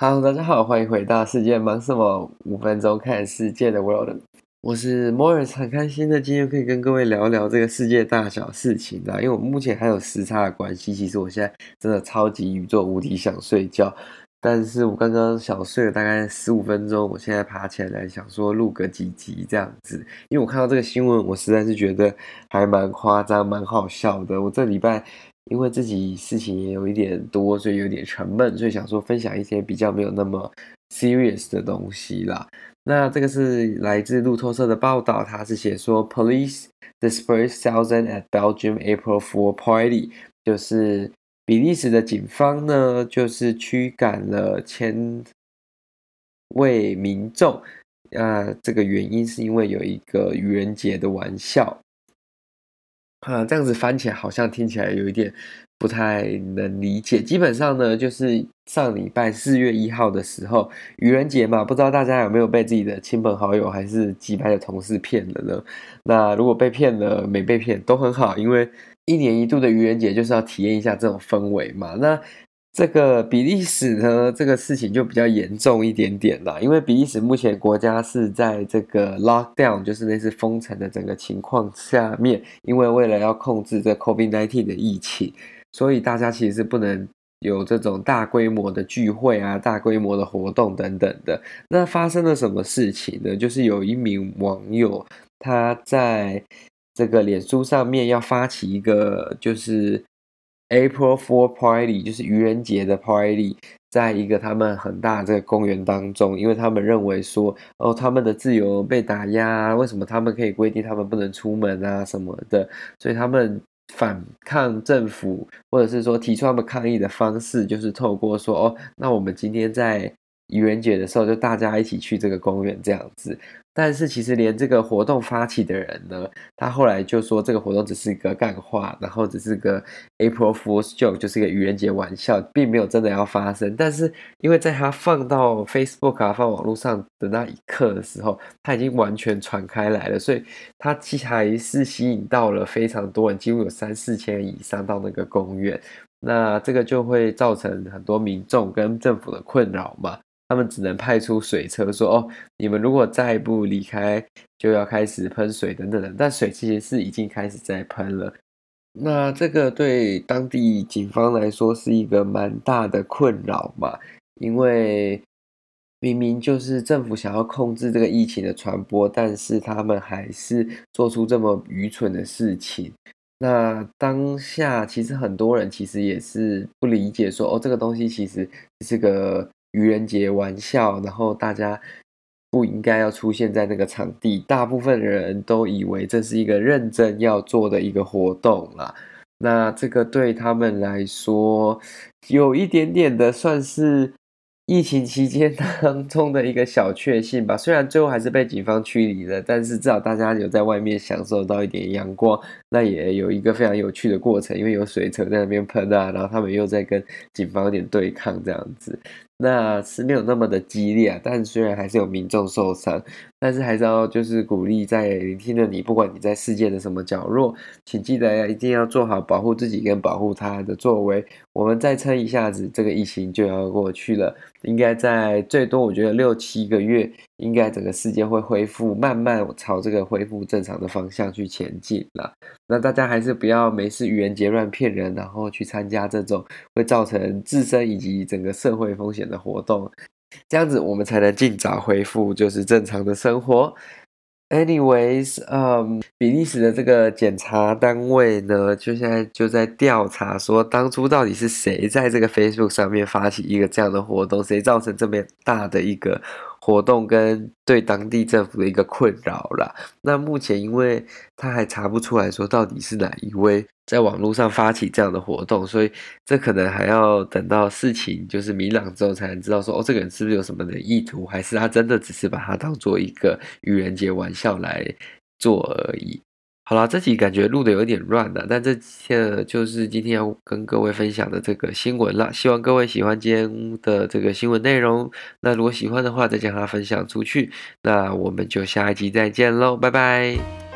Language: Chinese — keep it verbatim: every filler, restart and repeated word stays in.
Hello， 大家好，欢迎回到世界忙什么五分钟看世界的 World， 我是 Morris， 很开心的今天可以跟各位聊聊这个世界大小事情啦、啊。因为我目前还有时差的关系，其实我现在真的超级宇宙无敌想睡觉，但是我刚刚小睡了大概十五分钟，我现在爬起来想说录个几集这样子，因为我看到这个新闻，我实在是觉得还蛮夸张蛮好笑的。我这礼拜因为自己事情也有一点多，所以有点沉闷，所以想说分享一些比较没有那么 serious 的东西啦。那这个是来自路透社的报道，他是写说 Police disperse thousand at Belgium April Fool Party， 就是比利时的警方呢就是驱赶了千位民众，那这个原因是因为有一个愚人节的玩笑。啊，这样子翻起来好像听起来有一点不太能理解。基本上呢，就是上礼拜四月一号的时候，愚人节嘛，不知道大家有没有被自己的亲朋好友还是几百的同事骗了呢？那如果被骗了，没被骗都很好，因为一年一度的愚人节就是要体验一下这种氛围嘛。那这个比利时呢，这个事情就比较严重一点点啦，因为比利时目前国家是在这个 lockdown， 就是类似封城的整个情况下面，因为为了要控制这 COVID 十九 的疫情，所以大家其实是不能有这种大规模的聚会啊、大规模的活动等等的。那发生了什么事情呢？就是有一名网友他在这个脸书上面要发起一个就是April Fool Party， 就是愚人节的 party， 在一个他们很大的这个公园当中，因为他们认为说，哦，他们的自由被打压，为什么他们可以规定他们不能出门啊什么的，所以他们反抗政府，或者是说提出他们抗议的方式，就是透过说，哦，那我们今天在愚人节的时候就大家一起去这个公园这样子。但是其实连这个活动发起的人呢，他后来就说这个活动只是一个干话，然后只是个 April Fool's Joke， 就是一个愚人节玩笑，并没有真的要发生。但是因为在他放到 Facebook 啊放网络上的那一刻的时候，他已经完全传开来了，所以他其实还是吸引到了非常多人，几乎有三四千人以上到那个公园。那这个就会造成很多民众跟政府的困扰嘛，他们只能派出水车说，哦，你们如果再不离开就要开始喷水等等的，但水其实是已经开始在喷了。那这个对当地警方来说是一个蛮大的困扰嘛，因为明明就是政府想要控制这个疫情的传播，但是他们还是做出这么愚蠢的事情。那当下其实很多人其实也是不理解说，哦，这个东西其实是个愚人节玩笑，然后大家不应该要出现在那个场地，大部分人都以为这是一个认真要做的一个活动啦。那这个对他们来说有一点点的算是疫情期间当中的一个小确幸吧，虽然最后还是被警方驱离了，但是至少大家有在外面享受到一点阳光，那也有一个非常有趣的过程，因为有水车在那边喷啊，然后他们又在跟警方有点对抗这样子，那是没有那么的激烈啊，但虽然还是有民众受伤，但是还是要就是鼓励在聆听的你，不管你在世界的什么角落，请记得一定要做好保护自己跟保护他的作为。我们再撑一下子，这个疫情就要过去了，应该在最多我觉得六七个月，应该整个世界会恢复，慢慢朝这个恢复正常的方向去前进啦。那大家还是不要没事愚人节乱骗人，然后去参加这种会造成自身以及整个社会风险的活动，这样子我们才能尽早恢复就是正常的生活。anyways， 嗯，比利时的这个检察单位呢，就现在就在调查说，当初到底是谁在这个 Facebook 上面发起一个这样的活动，谁造成这么大的一个活动跟对当地政府的一个困扰啦。那目前因为他还查不出来说到底是哪一位在网络上发起这样的活动，所以这可能还要等到事情就是明朗之后才能知道说，哦，这个人是不是有什么的意图，还是他真的只是把它当做一个愚人节玩笑来做而已。好啦，这集感觉录的有点乱了，但这些就是今天要跟各位分享的这个新闻啦，希望各位喜欢今天的这个新闻内容，那如果喜欢的话再将它分享出去，那我们就下一集再见咯，拜拜。